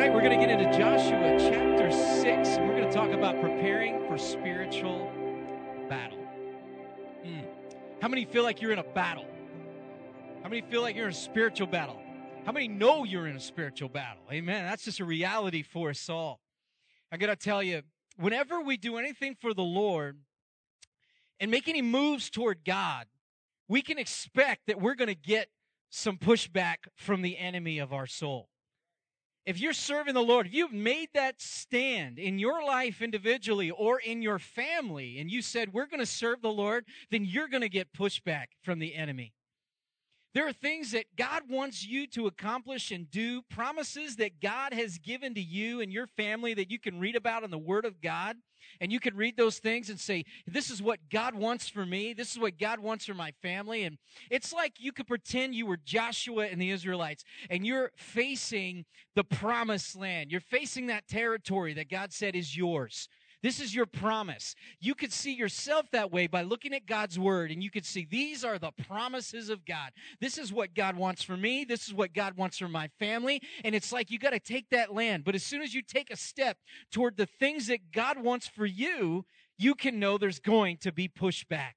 Tonight we're going to get into Joshua chapter 6, and we're going to talk about preparing for spiritual battle. How many feel like you're in a battle? How many feel like you're in a spiritual battle? How many know you're in a spiritual battle? Amen. That's just a reality for us all. I got to tell you, whenever we do anything for the Lord and make any moves toward God, we can expect that we're going to get some pushback from the enemy of our soul. If you're serving the Lord, if you've made that stand in your life individually or in your family, and you said, we're going to serve the Lord, then you're going to get pushback from the enemy. There are things that God wants you to accomplish and do, promises that God has given to you and your family that you can read about in the Word of God. And you can read those things and say, this is what God wants for me. This is what God wants for my family. And it's like you could pretend you were Joshua and the Israelites, and you're facing the promised land. You're facing that territory that God said is yours. This is your promise. You could see yourself that way by looking at God's word, and you could see these are the promises of God. This is what God wants for me. This is what God wants for my family. And it's like you got to take that land. But as soon as you take a step toward the things that God wants for you, you can know there's going to be pushback.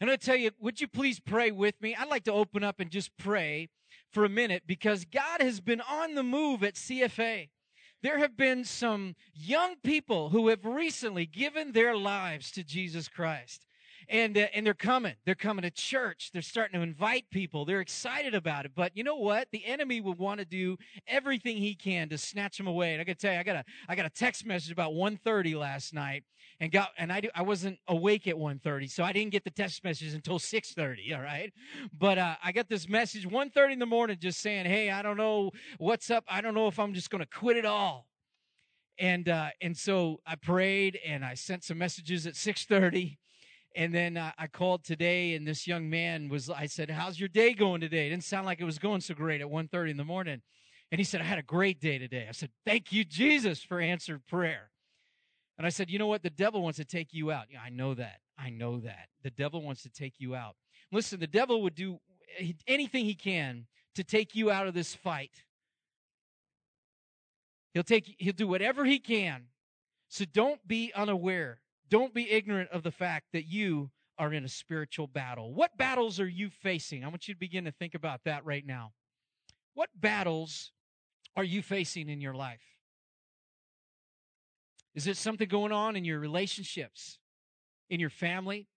And I tell you, would you please pray with me? I'd like to open up and just pray for a minute because God has been on the move at CFA. There have been some young people who have recently given their lives to Jesus Christ. And they're coming. They're coming to church. They're starting to invite people. They're excited about it. But you know what? The enemy would want to do everything he can to snatch them away. And I got to tell you, I got a text message about 1:30 last night, I wasn't awake at 1:30, so I didn't get the text message until 6:30. All right, but I got this message 1:30 in the morning, just saying, "Hey, I don't know what's up. I don't know if I'm just going to quit it all." And so I prayed and I sent some messages at 6:30. And then I called today, and this young man I said, how's your day going today? It didn't sound like it was going so great at 1:30 in the morning. And he said, I had a great day today. I said, thank you, Jesus, for answered prayer. And I said, you know what? The devil wants to take you out. Yeah, I know that. The devil wants to take you out. Listen, the devil would do anything he can to take you out of this fight. He'll do whatever he can. So don't be unaware. Don't be ignorant of the fact that you are in a spiritual battle. What battles are you facing? I want you to begin to think about that right now. What battles are you facing in your life? Is there something going on in your relationships, in your family?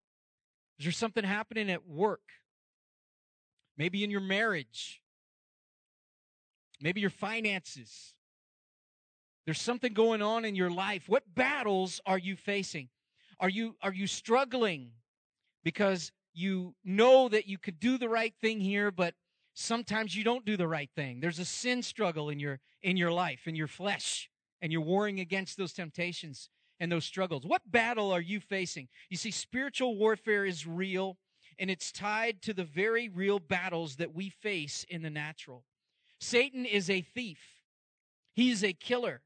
Is there something happening at work? Maybe in your marriage? Maybe your finances? There's something going on in your life. What battles are you facing? Are you struggling because you know that you could do the right thing here, but sometimes you don't do the right thing? There's a sin struggle in your life, in your flesh, and you're warring against those temptations and those struggles. What battle are you facing? You see, spiritual warfare is real, and it's tied to the very real battles that we face in the natural. Satan is a thief. He is a killer.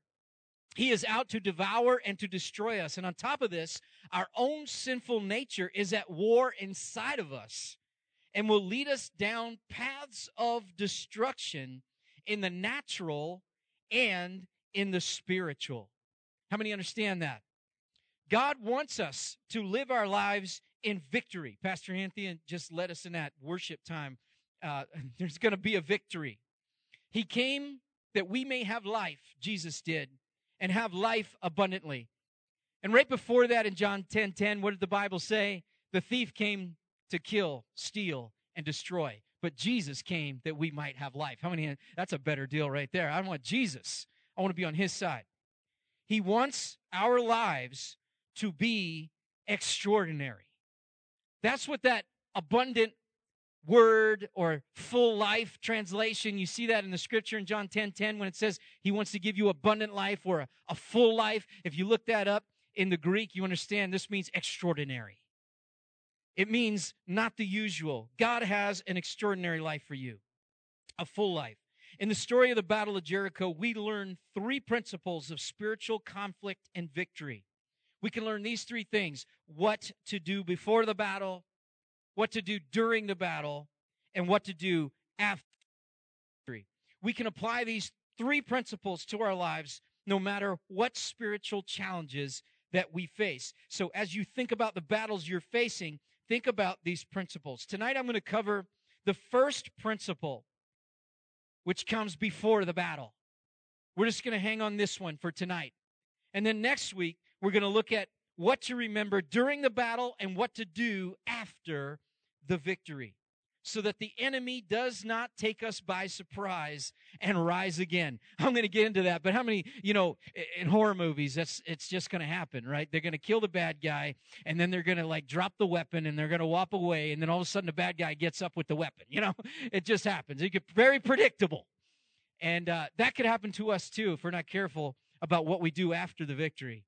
He is out to devour and to destroy us. And on top of this, our own sinful nature is at war inside of us and will lead us down paths of destruction in the natural and in the spiritual. How many understand that? God wants us to live our lives in victory. Pastor Anthony just led us in that worship time. There's going to be a victory. He came that we may have life, Jesus did, and have life abundantly. And right before that in John 10:10, what did the Bible say? The thief came to kill, steal, and destroy. But Jesus came that we might have life. How many? That's a better deal right there. I want Jesus. I want to be on his side. He wants our lives to be extraordinary. That's what that abundant word or full life translation. You see that in the scripture in John 10:10 when it says he wants to give you abundant life or a full life. If you look that up in the Greek, you understand this means extraordinary. It means not the usual. God has an extraordinary life for you, a full life. In the story of the Battle of Jericho, we learn three principles of spiritual conflict and victory. We can learn these three things: what to do before the battle, what to do during the battle, and what to do after. We can apply these three principles to our lives, no matter what spiritual challenges that we face. So as you think about the battles you're facing, think about these principles. Tonight, I'm going to cover the first principle, which comes before the battle. We're just going to hang on this one for tonight. And then next week, we're going to look at what to remember during the battle and what to do after the victory, so that the enemy does not take us by surprise and rise again. I'm going to get into that, but how many, in horror movies, it's just going to happen, right? They're going to kill the bad guy, and then they're going to drop the weapon, and they're going to walk away, and then all of a sudden the bad guy gets up with the weapon. It just happens. It gets very predictable. And that could happen to us too if we're not careful about what we do after the victory.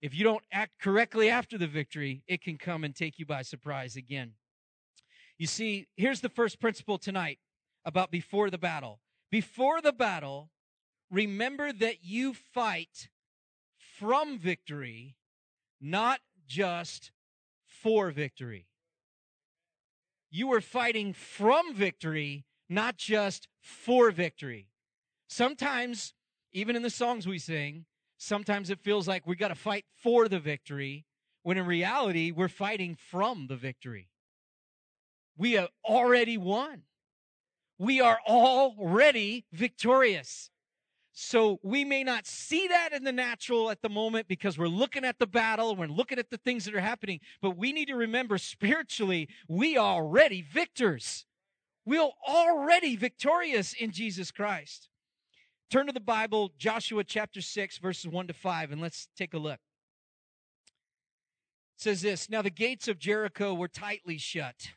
If you don't act correctly after the victory, it can come and take you by surprise again. You see, here's the first principle tonight about before the battle. Before the battle, remember that you fight from victory, not just for victory. You are fighting from victory, not just for victory. Sometimes, even in the songs we sing, sometimes it feels like we got to fight for the victory, when in reality, we're fighting from the victory. We have already won. We are already victorious. So we may not see that in the natural at the moment because we're looking at the battle, we're looking at the things that are happening, but we need to remember spiritually, we are already victors. We're already victorious in Jesus Christ. Turn to the Bible, Joshua chapter 6, verses 1 to 5, and let's take a look. It says this, "Now the gates of Jericho were tightly shut,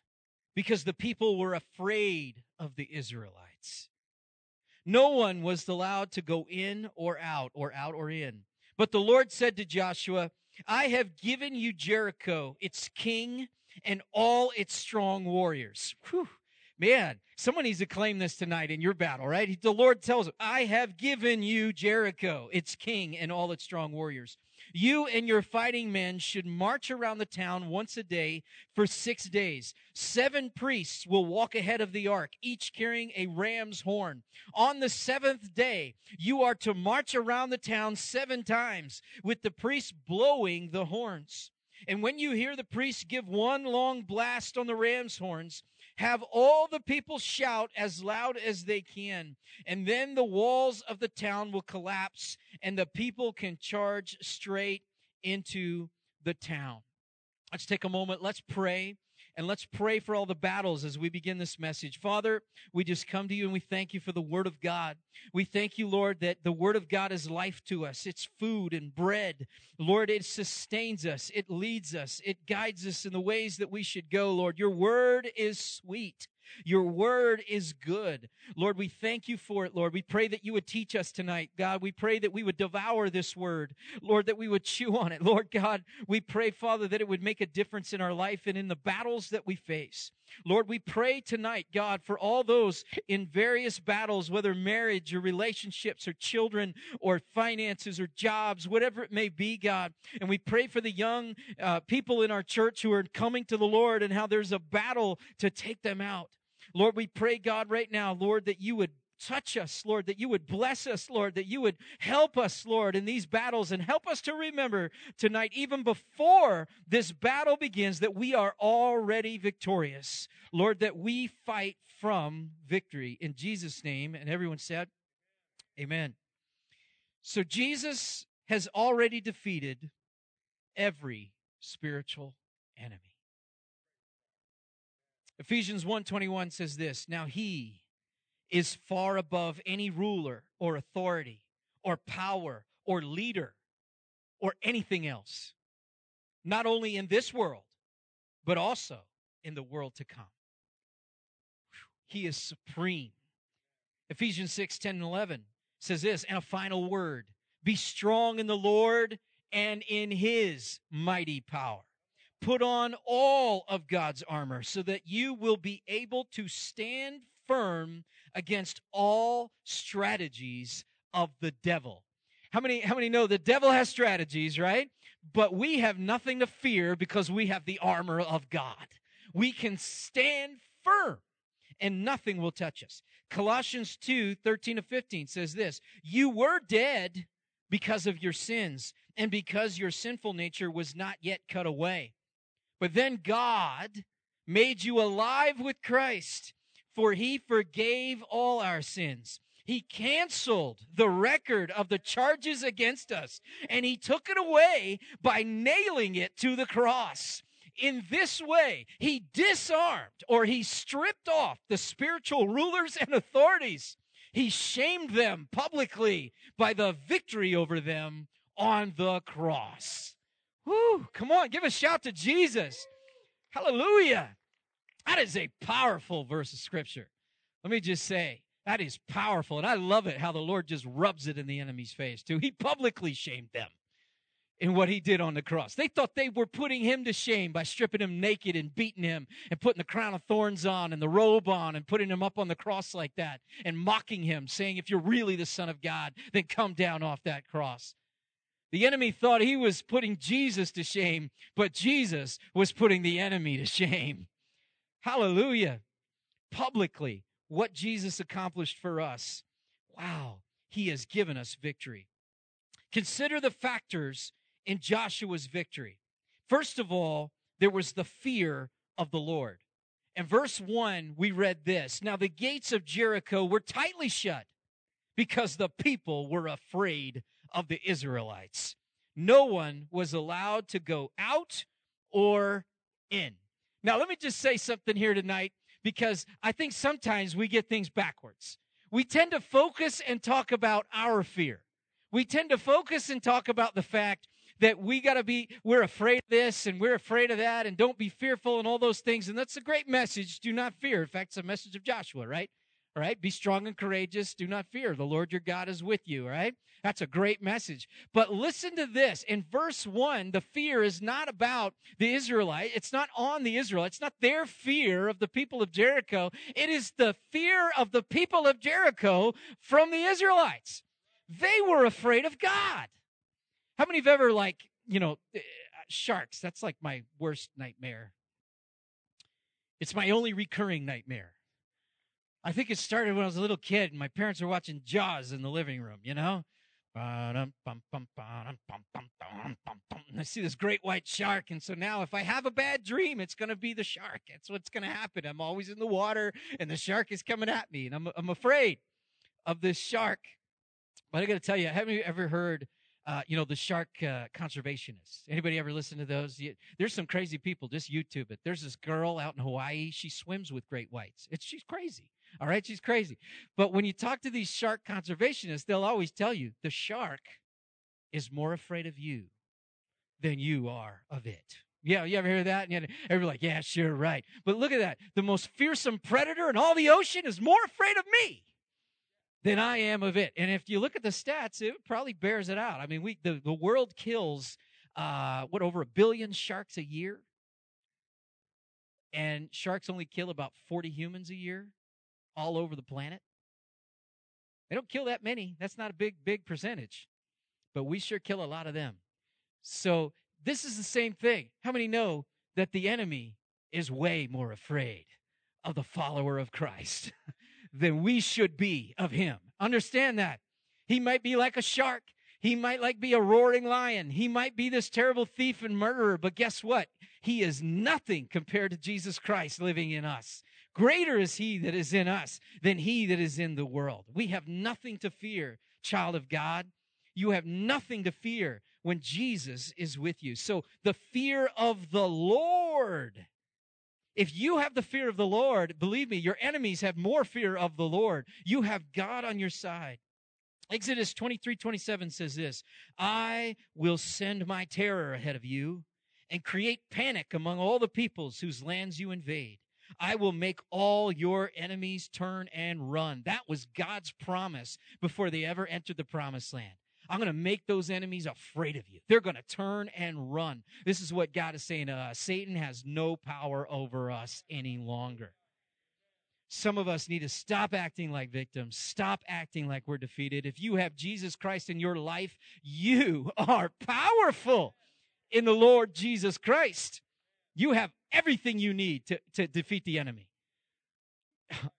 because the people were afraid of the Israelites. No one was allowed to go in or out, or out or in. But the Lord said to Joshua, I have given you Jericho, its king, and all its strong warriors." Whew, man, someone needs to claim this tonight in your battle, right? The Lord tells him, I have given you Jericho, its king, and all its strong warriors. You and your fighting men should march around the town once a day for 6 days. 7 priests will walk ahead of the ark, each carrying a ram's horn. On the 7th day, you are to march around the town 7 times with the priests blowing the horns. And when you hear the priests give one long blast on the ram's horns, have all the people shout as loud as they can, and then the walls of the town will collapse, and the people can charge straight into the town. Let's take a moment. Let's pray, and let's pray for all the battles as we begin this message. Father, we just come to you, and we thank you for the Word of God. We thank you, Lord, that the Word of God is life to us. It's food and bread. Lord, it sustains us. It leads us. It guides us in the ways that we should go, Lord. Your Word is sweet. Your Word is good. Lord, we thank you for it, Lord. We pray that you would teach us tonight, God. We pray that we would devour this Word, Lord, that we would chew on it. Lord God, we pray, Father, that it would make a difference in our life and in the battles that we face. Lord, we pray tonight, God, for all those in various battles, whether marriage or relationships or children or finances or jobs, whatever it may be, God. And we pray for the young people in our church who are coming to the Lord and how there's a battle to take them out. Lord, we pray, God, right now, Lord, that you would touch us, Lord, that you would bless us, Lord, that you would help us, Lord, in these battles, and help us to remember tonight, even before this battle begins, that we are already victorious. Lord, that we fight from victory. In Jesus' name, and everyone said, amen. So Jesus has already defeated every spiritual enemy. Ephesians 1:21 says this, "Now he is far above any ruler or authority or power or leader or anything else, not only in this world, but also in the world to come." He is supreme. Ephesians 6:10-11 says this, "And a final word, be strong in the Lord and in his mighty power. Put on all of God's armor so that you will be able to stand firm against all strategies of the devil." How many know the devil has strategies, right? But we have nothing to fear because we have the armor of God. We can stand firm and nothing will touch us. Colossians 2:13-15 says this, you were dead because of your sins and because your sinful nature was not yet cut away. But then God made you alive with Christ, for he forgave all our sins. He canceled the record of the charges against us, and he took it away by nailing it to the cross. In this way, he disarmed, or he stripped off, the spiritual rulers and authorities. He shamed them publicly by the victory over them on the cross. Woo, come on, give a shout to Jesus. Hallelujah. That is a powerful verse of Scripture. Let me just say, that is powerful. And I love it how the Lord just rubs it in the enemy's face, too. He publicly shamed them in what he did on the cross. They thought they were putting him to shame by stripping him naked and beating him and putting the crown of thorns on and the robe on and putting him up on the cross like that and mocking him, saying, if you're really the Son of God, then come down off that cross. The enemy thought he was putting Jesus to shame, but Jesus was putting the enemy to shame. Hallelujah. Publicly, what Jesus accomplished for us. Wow, he has given us victory. Consider the factors in Joshua's victory. First of all, there was the fear of the Lord. In verse 1, we read this, now the gates of Jericho were tightly shut because the people were afraid of the Israelites. No one was allowed to go out or in. Now, let me just say something here tonight, because I think sometimes we get things backwards. We tend to focus and talk about our fear. We tend to focus and talk about the fact that we're afraid of this and we're afraid of that, and don't be fearful and all those things. And that's a great message. Do not fear. In fact, it's a message of Joshua, right? All right. Be strong and courageous. Do not fear. The Lord your God is with you. All right. That's a great message. But listen to this. In verse 1, the fear is not about the Israelite. It's not on the Israelites. It's not their fear of the people of Jericho. It is the fear of the people of Jericho from the Israelites. They were afraid of God. How many have ever, sharks? That's like my worst nightmare. It's my only recurring nightmare. I think it started when I was a little kid, and my parents were watching Jaws in the living room, you know? And I see this great white shark, and so now if I have a bad dream, it's going to be the shark. That's what's going to happen. I'm always in the water, and the shark is coming at me, and I'm afraid of this shark. But I got to tell you, have you ever heard, the shark conservationists? Anybody ever listen to those? There's some crazy people. Just YouTube it. There's this girl out in Hawaii. She swims with great whites. She's crazy. All right, she's crazy. But when you talk to these shark conservationists, they'll always tell you the shark is more afraid of you than you are of it. Yeah, you ever hear that? And everybody's like, yeah, sure, right. But look at that. The most fearsome predator in all the ocean is more afraid of me than I am of it. And if you look at the stats, it probably bears it out. I mean, the world kills, over 1 billion sharks a year? And sharks only kill about 40 humans a year all over the planet. They don't kill that many. That's not a big percentage. But we sure kill a lot of them. So this is the same thing. How many know that the enemy is way more afraid of the follower of Christ than we should be of him? Understand that. He might be like a shark. He might be a roaring lion. He might be this terrible thief and murderer. But guess what? He is nothing compared to Jesus Christ living in us. Greater is he that is in us than he that is in the world. We have nothing to fear, child of God. You have nothing to fear when Jesus is with you. So the fear of the Lord. If you have the fear of the Lord, believe me, your enemies have more fear of the Lord. You have God on your side. Exodus 23:27 says this, I will send my terror ahead of you and create panic among all the peoples whose lands you invade. I will make all your enemies turn and run. That was God's promise before they ever entered the promised land. I'm going to make those enemies afraid of you. They're going to turn and run. This is what God is saying to us. Satan has no power over us any longer. Some of us need to stop acting like victims. Stop acting like we're defeated. If you have Jesus Christ in your life, you are powerful in the Lord Jesus Christ. You have everything you need to defeat the enemy.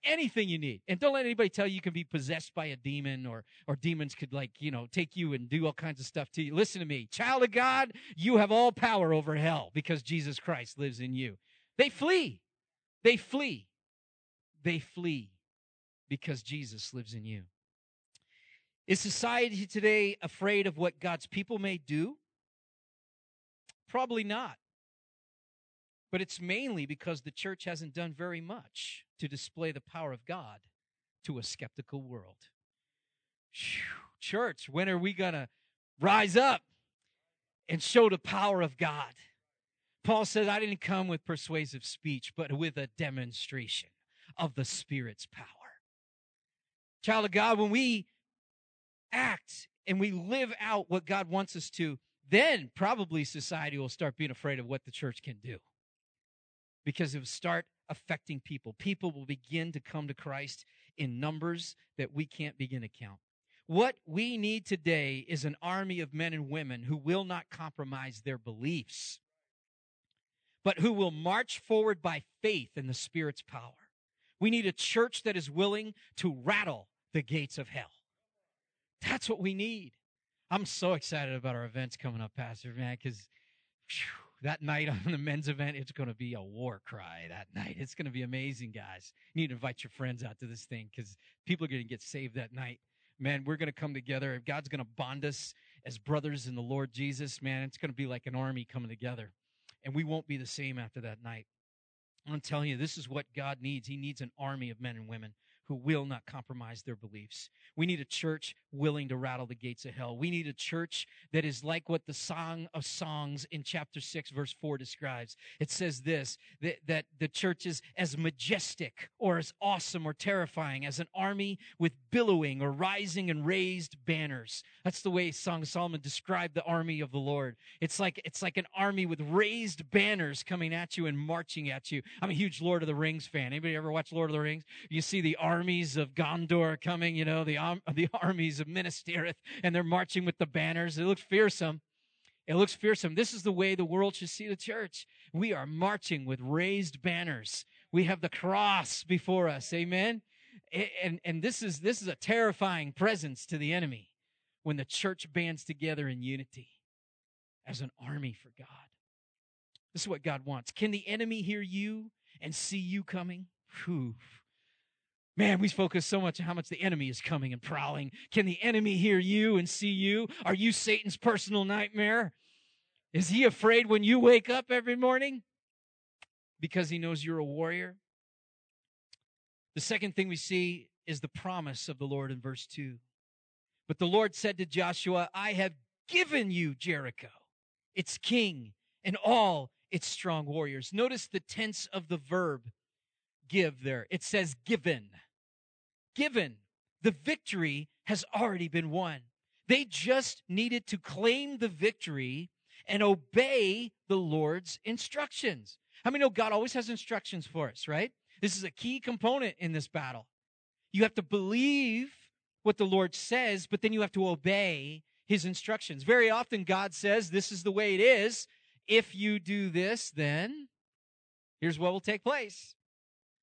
anything you need. And don't let anybody tell you you can be possessed by a demon or demons could, like, you know, take you and do all kinds of stuff to you. Listen to me. Child of God, you have all power over hell because Jesus Christ lives in you. They flee. They flee. They flee because Jesus lives in you. Is society today afraid of what God's people may do? Probably not. But it's mainly because the church hasn't done very much to display the power of God to a skeptical world. Church, when are we going to rise up and show the power of God? Paul says, I didn't come with persuasive speech, but with a demonstration of the Spirit's power. Child of God, when we act and we live out what God wants us to, then probably society will start being afraid of what the church can do. Because it will start affecting people. People will begin to come to Christ in numbers that we can't begin to count. What we need today is an army of men and women who will not compromise their beliefs, but who will march forward by faith in the Spirit's power. We need a church that is willing to rattle the gates of hell. That's what we need. I'm so excited about our events coming up, Pastor, man, because that night on the men's event, it's going to be a war cry that night. It's going to be amazing, guys. You need to invite your friends out to this thing because people are going to get saved that night. Man, we're going to come together. God's going to bond us as brothers in the Lord Jesus, man. It's going to be like an army coming together, and we won't be the same after that night. I'm telling you, this is what God needs. He needs an army of men and women who will not compromise their beliefs. We need a church willing to rattle the gates of hell. We need a church that is like what the Song of Songs in chapter 6, verse 4 describes. It says this, that the church is as majestic or as awesome or terrifying as an army with billowing or rising and raised banners. That's the way Song of Solomon described the army of the Lord. It's like an army with raised banners coming at you and marching at you. I'm a huge Lord of the Rings fan. Anybody ever watch Lord of the Rings? You see the armies of Gondor coming, you know, the armies of Minas Tirith, and they're marching with the banners. It looks fearsome. It looks fearsome. This is the way the world should see the church. We are marching with raised banners. We have the cross before us. Amen. And this is a terrifying presence to the enemy when the church bands together in unity as an army for God. This is what God wants. Can the enemy hear you and see you coming? Whew. Man, we focus so much on how much the enemy is coming and prowling. Can the enemy hear you and see you? Are you Satan's personal nightmare? Is he afraid when you wake up every morning? Because he knows you're a warrior. The second thing we see is the promise of the Lord in verse 2. But the Lord said to Joshua, I have given you Jericho, its king, and all its strong warriors. Notice the tense of the verb give there. It says given. Given. The victory has already been won. They just needed to claim the victory and obey the Lord's instructions. I mean, God always has instructions for us, right? This is a key component in this battle. You have to believe what the Lord says, but then you have to obey his instructions. Very often God says, this is the way it is. If you do this, then here's what will take place.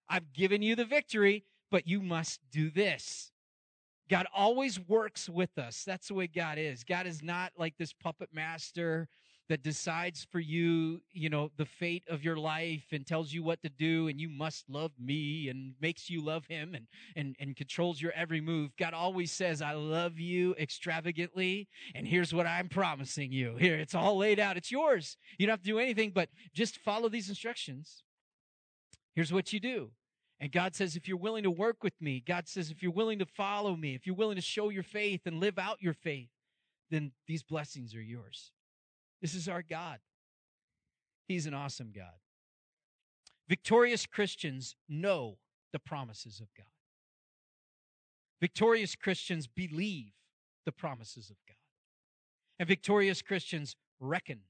I've given you the victory, but you must do this. God always works with us. That's the way God is. God is not like this puppet master that decides for you, you know, the fate of your life and tells you what to do and you must love me and makes you love him and controls your every move. God always says, I love you extravagantly, and here's what I'm promising you. Here, it's all laid out. It's yours. You don't have to do anything, but just follow these instructions. Here's what you do. And God says, if you're willing to work with me, God says, if you're willing to follow me, if you're willing to show your faith and live out your faith, then these blessings are yours. This is our God. He's an awesome God. Victorious Christians know the promises of God. Victorious Christians believe the promises of God. And victorious Christians reckon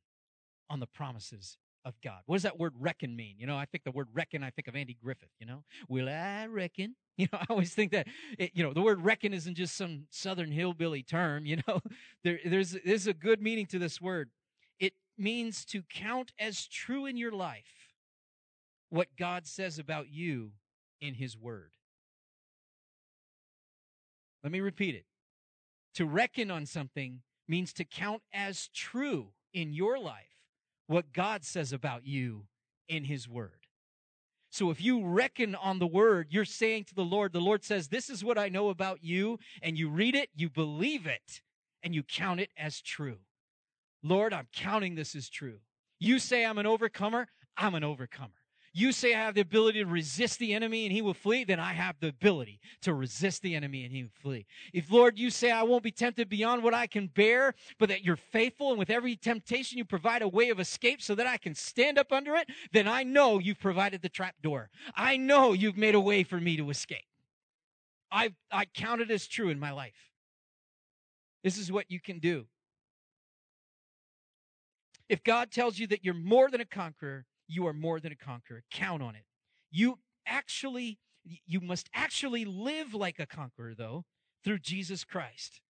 on the promises of God. What does that word reckon mean? You know, I think the word reckon, I think of Andy Griffith, you know. Will I reckon? You know, I always think that, you know, the word reckon isn't just some southern hillbilly term, you know. There's a good meaning to this word. It means to count as true in your life what God says about you in his word. Let me repeat it. To reckon on something means to count as true in your life what God says about you in his word. So if you reckon on the word, you're saying to the Lord says, this is what I know about you, and you read it, you believe it, and you count it as true. Lord, I'm counting this as true. You say I'm an overcomer, I'm an overcomer. You say I have the ability to resist the enemy and he will flee, then I have the ability to resist the enemy and he will flee. If, Lord, you say I won't be tempted beyond what I can bear, but that you're faithful and with every temptation you provide a way of escape so that I can stand up under it, then I know you've provided the trap door. I know you've made a way for me to escape. I count it as true in my life. This is what you can do. If God tells you that you're more than a conqueror, you are more than a conqueror. Count on it. You must actually live like a conqueror, though, through Jesus Christ.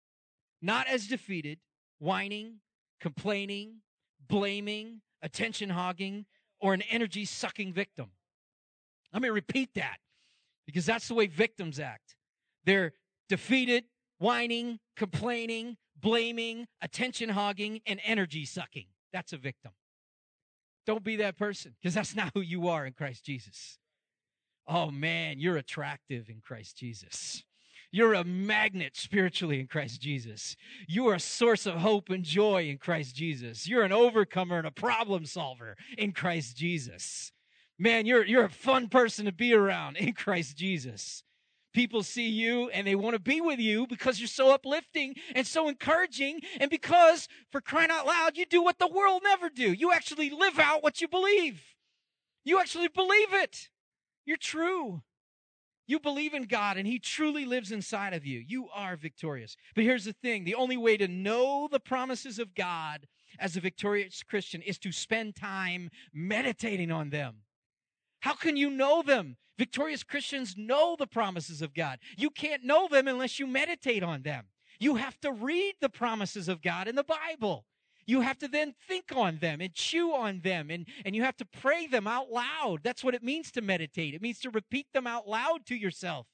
Not as defeated, whining, complaining, blaming, attention hogging, or an energy-sucking victim. Let me repeat that, because that's the way victims act. They're defeated, whining, complaining, blaming, attention hogging, and energy sucking. That's a victim. Don't be that person, because that's not who you are in Christ Jesus. Oh, man, you're attractive in Christ Jesus. You're a magnet spiritually in Christ Jesus. You are a source of hope and joy in Christ Jesus. You're an overcomer and a problem solver in Christ Jesus. Man, you're a fun person to be around in Christ Jesus. People see you and they want to be with you because you're so uplifting and so encouraging, and because, for crying out loud, you do what the world never do. You actually live out what you believe. You actually believe it. You're true. You believe in God and he truly lives inside of you. You are victorious. But here's the thing. The only way to know the promises of God as a victorious Christian is to spend time meditating on them. How can you know them? Victorious Christians know the promises of God. You can't know them unless you meditate on them. You have to read the promises of God in the Bible. You have to then think on them and chew on them, and you have to pray them out loud. That's what it means to meditate. It means to repeat them out loud to yourself.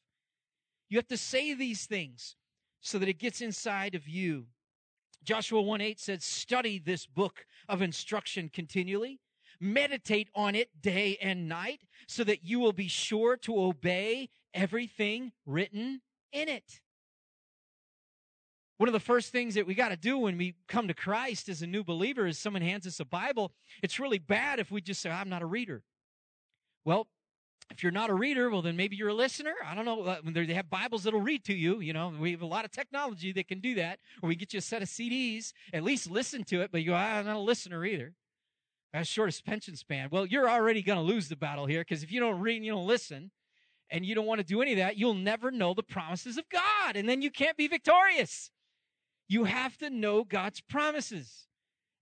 You have to say these things so that it gets inside of you. Joshua 1:8 says, study this book of instruction continually. Meditate on it day and night so that you will be sure to obey everything written in it. One of the first things that we got to do when we come to Christ as a new believer is someone hands us a Bible. It's really bad if we just say, I'm not a reader. Well, if you're not a reader, well, then maybe you're a listener. I don't know. They have Bibles that'll read to you. You know, we have a lot of technology that can do that. Or we get you a set of CDs, at least listen to it, but you go, I'm not a listener either. That's short attention span. Well, you're already going to lose the battle here, because if you don't read and you don't listen and you don't want to do any of that, you'll never know the promises of God, and then you can't be victorious. You have to know God's promises,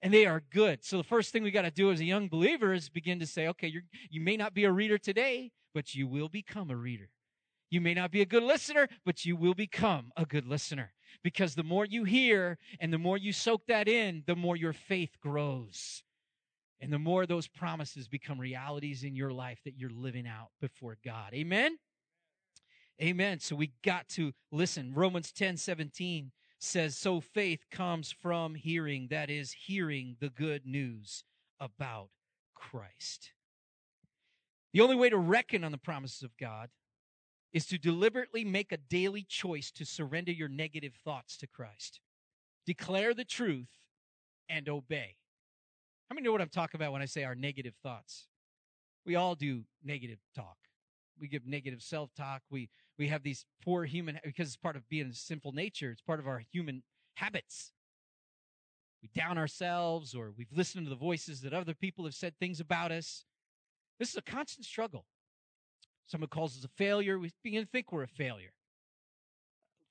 and they are good. So the first thing we got to do as a young believer is begin to say, okay, you may not be a reader today, but you will become a reader. You may not be a good listener, but you will become a good listener, because the more you hear and the more you soak that in, the more your faith grows. And the more those promises become realities in your life that you're living out before God. Amen? Amen. So we got to listen. Romans 10:17 says, so faith comes from hearing, that is, hearing the good news about Christ. The only way to reckon on the promises of God is to deliberately make a daily choice to surrender your negative thoughts to Christ. Declare the truth and obey. How many know what I'm talking about when I say our negative thoughts? We all do negative talk. We give negative self-talk. We have these poor human, because it's part of being a sinful nature. It's part of our human habits. We down ourselves, or we've listened to the voices that other people have said things about us. This is a constant struggle. Someone calls us a failure. We begin to think we're a failure.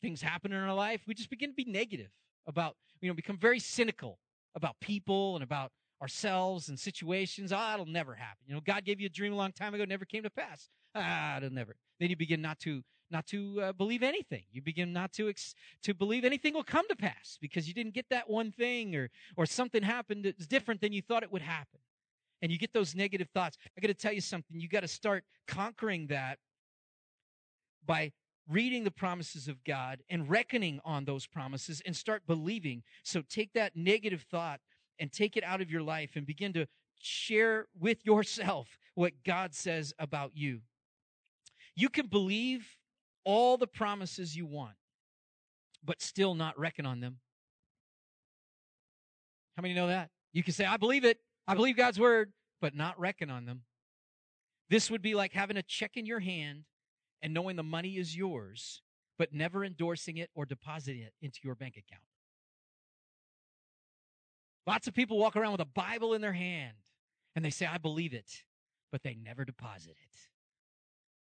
Things happen in our life. We just begin to be negative about, become very cynical about people and about ourselves and situations. Oh, it'll never happen. God gave you a dream a long time ago, never came to pass. It'll never. Then you begin not to believe anything. You begin not to believe anything will come to pass because you didn't get that one thing, or something happened that's different than you thought it would happen. And you get those negative thoughts. I got to tell you something. You got to start conquering that by reading the promises of God and reckoning on those promises and start believing. So take that negative thought and take it out of your life and begin to share with yourself what God says about you. You can believe all the promises you want, but still not reckon on them. How many know that? You can say, I believe it. I believe God's word, but not reckon on them. This would be like having a check in your hand and knowing the money is yours, but never endorsing it or depositing it into your bank account. Lots of people walk around with a Bible in their hand, and they say, I believe it, but they never deposit it.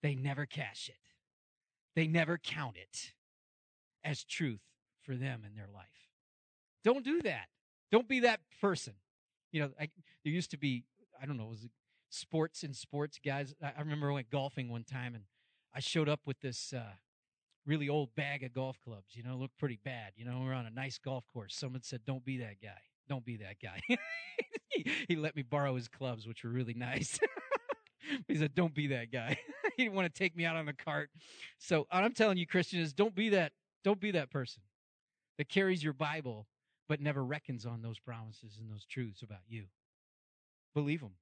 They never cash it. They never count it as truth for them in their life. Don't do that. Don't be that person. You know, there used to be, I don't know, was it sports guys? I remember I went golfing one time, and I showed up with this really old bag of golf clubs. You know, looked pretty bad. You know, we're on a nice golf course. Someone said, don't be that guy. Don't be that guy. He let me borrow his clubs, which were really nice. He said, don't be that guy. He didn't want to take me out on the cart. So what I'm telling you, Christian, is don't be that person that carries your Bible but never reckons on those promises and those truths about you. Believe them.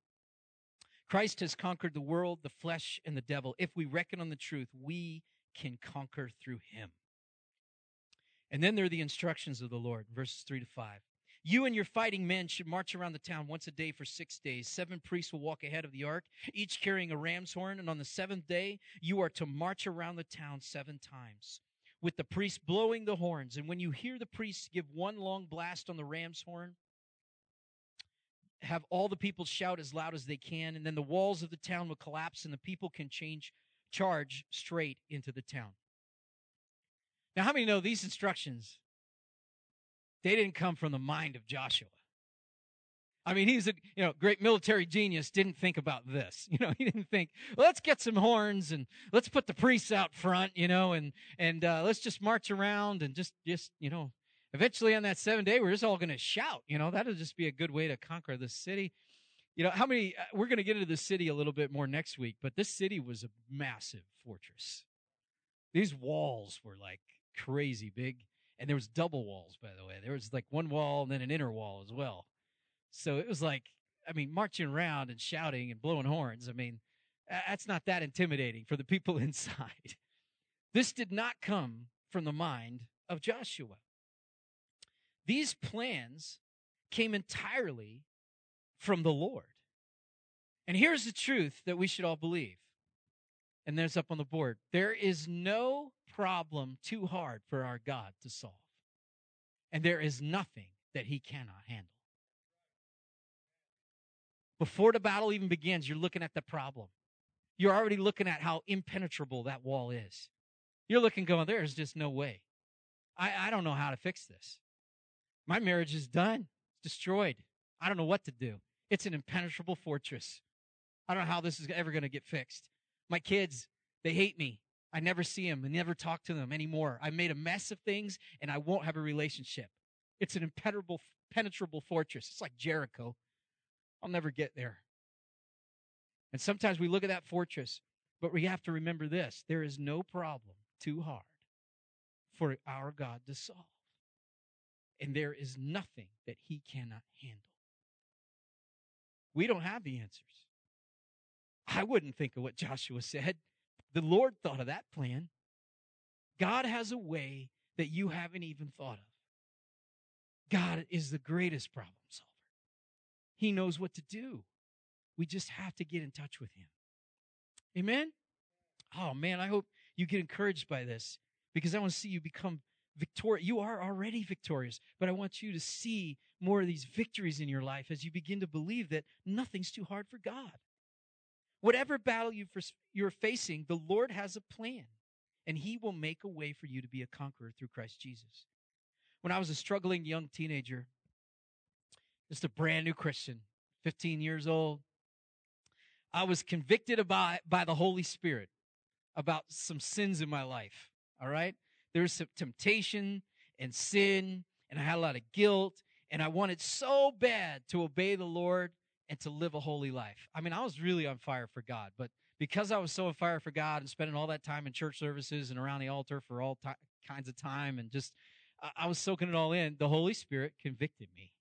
Christ has conquered the world, the flesh, and the devil. If we reckon on the truth, we can conquer through him. And then there are the instructions of the Lord, verses 3-5. You and your fighting men should march around the town once a day for 6 days. 7 priests will walk ahead of the ark, each carrying a ram's horn. And on the 7th day, you are to march around the town 7 times with the priests blowing the horns. And when you hear the priests give one long blast on the ram's horn, have all the people shout as loud as they can. And then the walls of the town will collapse and the people can charge straight into the town. Now, how many know these instructions? They didn't come from the mind of Joshua. I mean, he's a great military genius, didn't think about this. He didn't think, well, let's get some horns and let's put the priests out front, and let's just march around and just eventually on that 7th day, we're just all going to shout. That'll just be a good way to conquer the city. We're going to get into the city a little bit more next week, but this city was a massive fortress. These walls were like crazy big. And there was double walls, by the way. There was like one wall and then an inner wall as well. So it was like, marching around and shouting and blowing horns. That's not that intimidating for the people inside. This did not come from the mind of Joshua. These plans came entirely from the Lord. And here's the truth that we should all believe. And there's up on the board. There is no problem too hard for our God to solve. And there is nothing that he cannot handle. Before the battle even begins, you're looking at the problem. You're already looking at how impenetrable that wall is. You're looking going, there's just no way. I don't know how to fix this. My marriage is done, destroyed. I don't know what to do. It's an impenetrable fortress. I don't know how this is ever going to get fixed. My kids, they hate me. I never see them. I never talk to them anymore. I made a mess of things, and I won't have a relationship. It's an impenetrable fortress. It's like Jericho. I'll never get there. And sometimes we look at that fortress, but we have to remember this. There is no problem too hard for our God to solve. And there is nothing that he cannot handle. We don't have the answers. I wouldn't think of what Joshua said. The Lord thought of that plan. God has a way that you haven't even thought of. God is the greatest problem solver. He knows what to do. We just have to get in touch with him. Amen? Oh, man, I hope you get encouraged by this because I want to see you become victorious. You are already victorious, but I want you to see more of these victories in your life as you begin to believe that nothing's too hard for God. Whatever battle you're facing, the Lord has a plan, and he will make a way for you to be a conqueror through Christ Jesus. When I was a struggling young teenager, just a brand new Christian, 15 years old, I was convicted by the Holy Spirit about some sins in my life, all right? There was some temptation and sin, and I had a lot of guilt, and I wanted so bad to obey the Lord and to live a holy life. I was really on fire for God, but because I was so on fire for God and spending all that time in church services and around the altar for all kinds of time, and just I was soaking it all in, the Holy Spirit convicted me.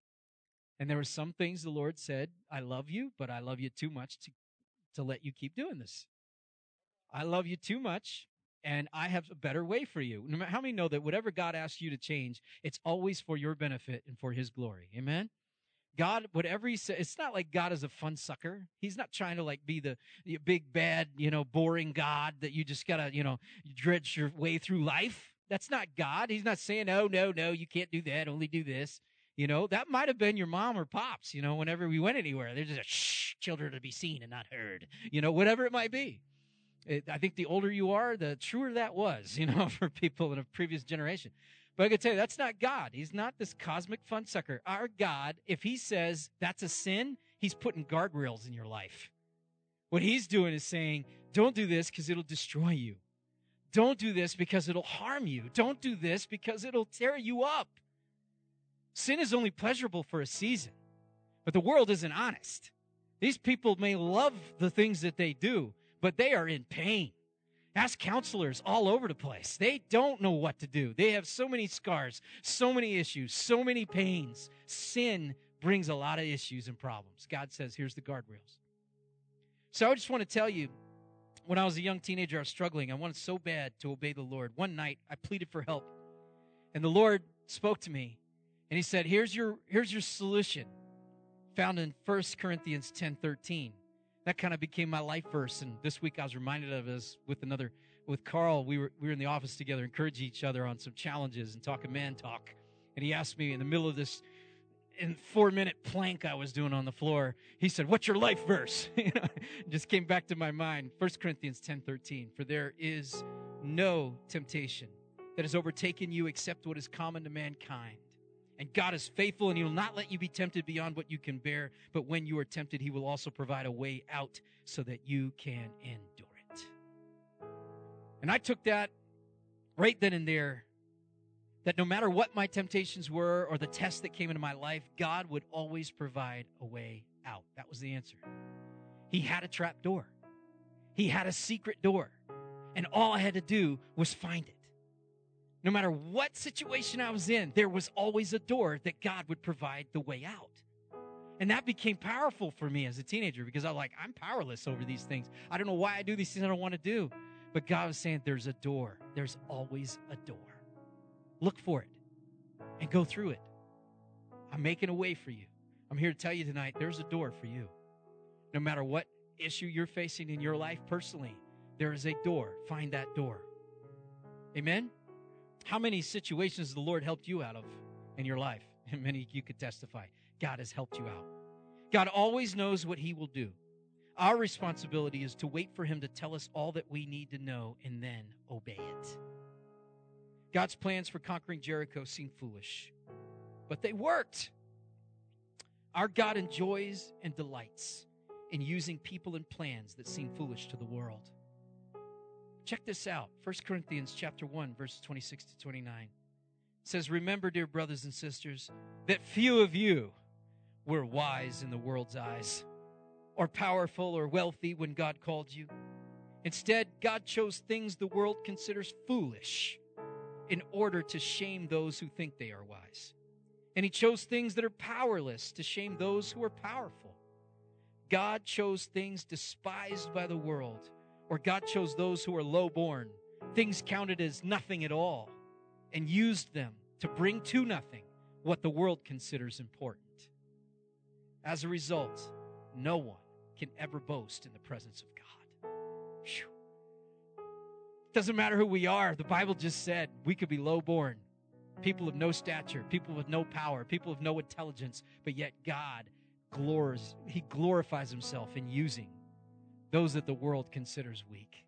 And there were some things the Lord said, I love you, but I love you too much to let you keep doing this. I love you too much, and I have a better way for you. How many know that whatever God asks you to change, it's always for your benefit and for his glory? Amen? God, whatever he says, it's not like God is a fun sucker. He's not trying to, like, be the big, bad, boring God that you just got to, dredge your way through life. That's not God. He's not saying, oh, no, you can't do that, only do this. That might have been your mom or pops, whenever we went anywhere. They're just a shh, children to be seen and not heard, whatever it might be. I think the older you are, the truer that was, for people in a previous generation. But I can tell you, that's not God. He's not this cosmic fun sucker. Our God, if he says that's a sin, he's putting guardrails in your life. What he's doing is saying, don't do this because it'll destroy you. Don't do this because it'll harm you. Don't do this because it'll tear you up. Sin is only pleasurable for a season, but the world isn't honest. These people may love the things that they do, but they are in pain. Ask counselors all over the place. They don't know what to do. They have so many scars, so many issues, so many pains. Sin brings a lot of issues and problems. God says, here's the guardrails. So I just want to tell you, when I was a young teenager, I was struggling. I wanted so bad to obey the Lord. One night, I pleaded for help, and the Lord spoke to me, and he said, here's your solution, found in 1 Corinthians 10:13. That kind of became my life verse, and this week I was reminded of this with Carl. We were in the office together, encouraging each other on some challenges and talking man talk. And he asked me in the middle of this, in 4-minute plank I was doing on the floor, he said, "What's your life verse?" It just came back to my mind. 1 Corinthians 10:13. For there is no temptation that has overtaken you except what is common to mankind. And God is faithful, and he will not let you be tempted beyond what you can bear. But when you are tempted, he will also provide a way out so that you can endure it. And I took that right then and there, that no matter what my temptations were or the tests that came into my life, God would always provide a way out. That was the answer. He had a trap door. He had a secret door. And all I had to do was find it. No matter what situation I was in, there was always a door that God would provide the way out. And that became powerful for me as a teenager, because I'm powerless over these things. I don't know why I do these things I don't want to do. But God was saying, there's a door. There's always a door. Look for it and go through it. I'm making a way for you. I'm here to tell you tonight, there's a door for you. No matter what issue you're facing in your life personally, there is a door. Find that door. Amen? How many situations the Lord helped you out of in your life? And many you could testify. God has helped you out. God always knows what he will do. Our responsibility is to wait for him to tell us all that we need to know and then obey it. God's plans for conquering Jericho seem foolish, but they worked. Our God enjoys and delights in using people and plans that seem foolish to the world. Check this out. 1 Corinthians chapter 1, verses 26 to 29. It says, "Remember, dear brothers and sisters, that few of you were wise in the world's eyes, or powerful or wealthy when God called you. Instead, God chose things the world considers foolish in order to shame those who think they are wise. And he chose things that are powerless to shame those who are powerful. God chose things despised by the world, or God chose those who are low-born, things counted as nothing at all, and used them to bring to nothing what the world considers important. As a result, no one can ever boast in the presence of God." Whew. Doesn't matter who we are. The Bible just said we could be low-born, people of no stature, people with no power, people of no intelligence, but yet God glorifies himself in using those that the world considers weak.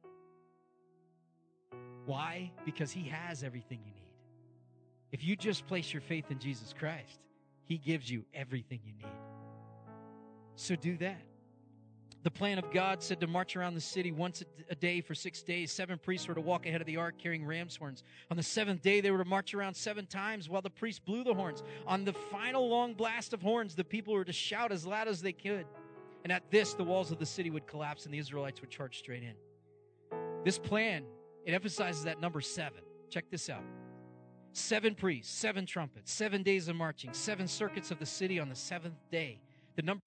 Why? Because he has everything you need. If you just place your faith in Jesus Christ, he gives you everything you need. So do that. The plan of God said to march around the city once a day for 6 days. 7 priests were to walk ahead of the ark carrying ram's horns. On the 7th day, they were to march around 7 times while the priests blew the horns. On the final long blast of horns, the people were to shout as loud as they could. And at this, the walls of the city would collapse and the Israelites would charge straight in. This plan, it emphasizes that number 7. Check this out. 7 priests, 7 trumpets, 7 days of marching, 7 circuits of the city on the 7th day. The number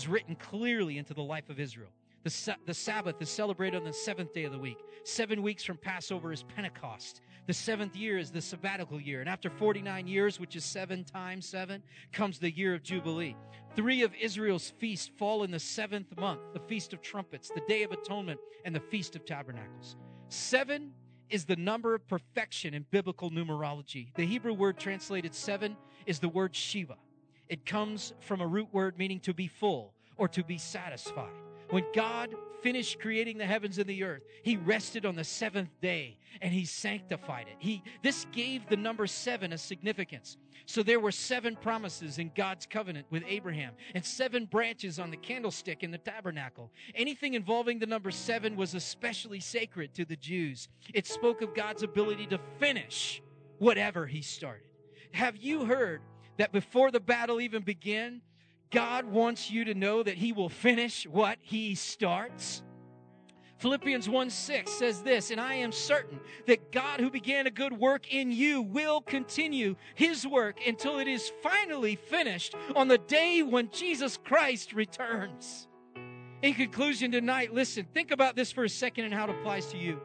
is written clearly into the life of Israel. The Sabbath is celebrated on the 7th day of the week. 7 weeks from Passover is Pentecost. The 7th year is the sabbatical year. And after 49 years, which is 7 times 7, comes the year of Jubilee. 3 of Israel's feasts fall in the 7th month, the Feast of Trumpets, the Day of Atonement, and the Feast of Tabernacles. 7 is the number of perfection in biblical numerology. The Hebrew word translated 7 is the word Sheva. It comes from a root word meaning to be full or to be satisfied. When God finished creating the heavens and the earth, he rested on the 7th day and he sanctified it. This gave the number 7 a significance. So there were 7 promises in God's covenant with Abraham and 7 branches on the candlestick in the tabernacle. Anything involving the number 7 was especially sacred to the Jews. It spoke of God's ability to finish whatever he started. Have you heard that before the battle even began, God wants you to know that he will finish what he starts? Philippians 1:6 says this, "And I am certain that God who began a good work in you will continue his work until it is finally finished on the day when Jesus Christ returns." In conclusion tonight, listen, think about this for a second and how it applies to you.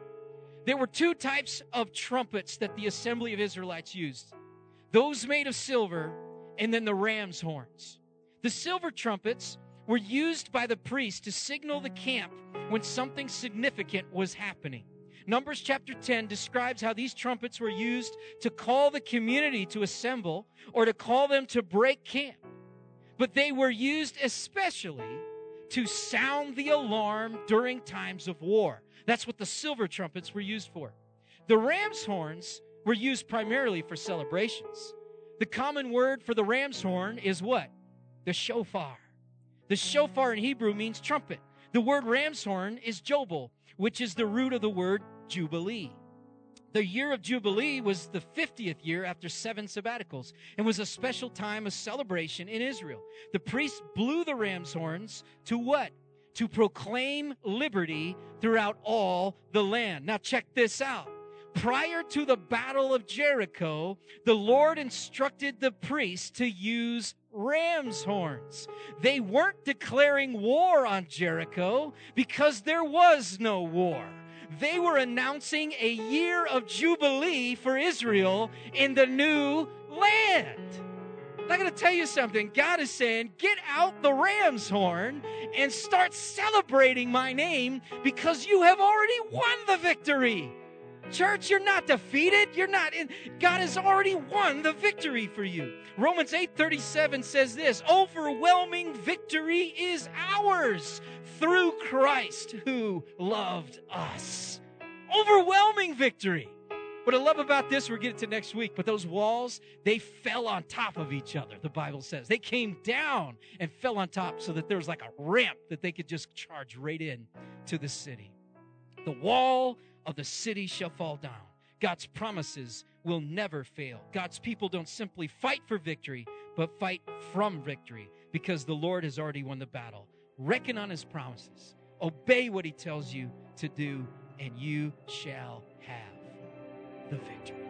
There were 2 types of trumpets that the assembly of Israelites used. Those made of silver and then the ram's horns. The silver trumpets were used by the priests to signal the camp when something significant was happening. Numbers chapter 10 describes how these trumpets were used to call the community to assemble or to call them to break camp. But they were used especially to sound the alarm during times of war. That's what the silver trumpets were used for. The ram's horns were used primarily for celebrations. The common word for the ram's horn is what? The shofar. The shofar in Hebrew means trumpet. The word ram's horn is jobel, which is the root of the word Jubilee. The year of Jubilee was the 50th year after 7 sabbaticals and was a special time of celebration in Israel. The priests blew the ram's horns to what? To proclaim liberty throughout all the land. Now check this out. Prior to the battle of Jericho, the Lord instructed the priests to use ram's horns. They weren't declaring war on Jericho because there was no war. They were announcing a year of Jubilee for Israel in the new land. I got to tell you something. God is saying, get out the ram's horn and start celebrating my name because you have already won the victory. Church, you're not defeated. You're not in. God has already won the victory for you. Romans 8:37 says this, "Overwhelming victory is ours through Christ who loved us." Overwhelming victory. What I love about this, we'll get to next week, but those walls, they fell on top of each other, the Bible says. They came down and fell on top so that there was like a ramp that they could just charge right in to the city. The wall of the city shall fall down. God's promises will never fail. God's people don't simply fight for victory, but fight from victory because the Lord has already won the battle. Reckon on his promises. Obey what he tells you to do, and you shall have the victory.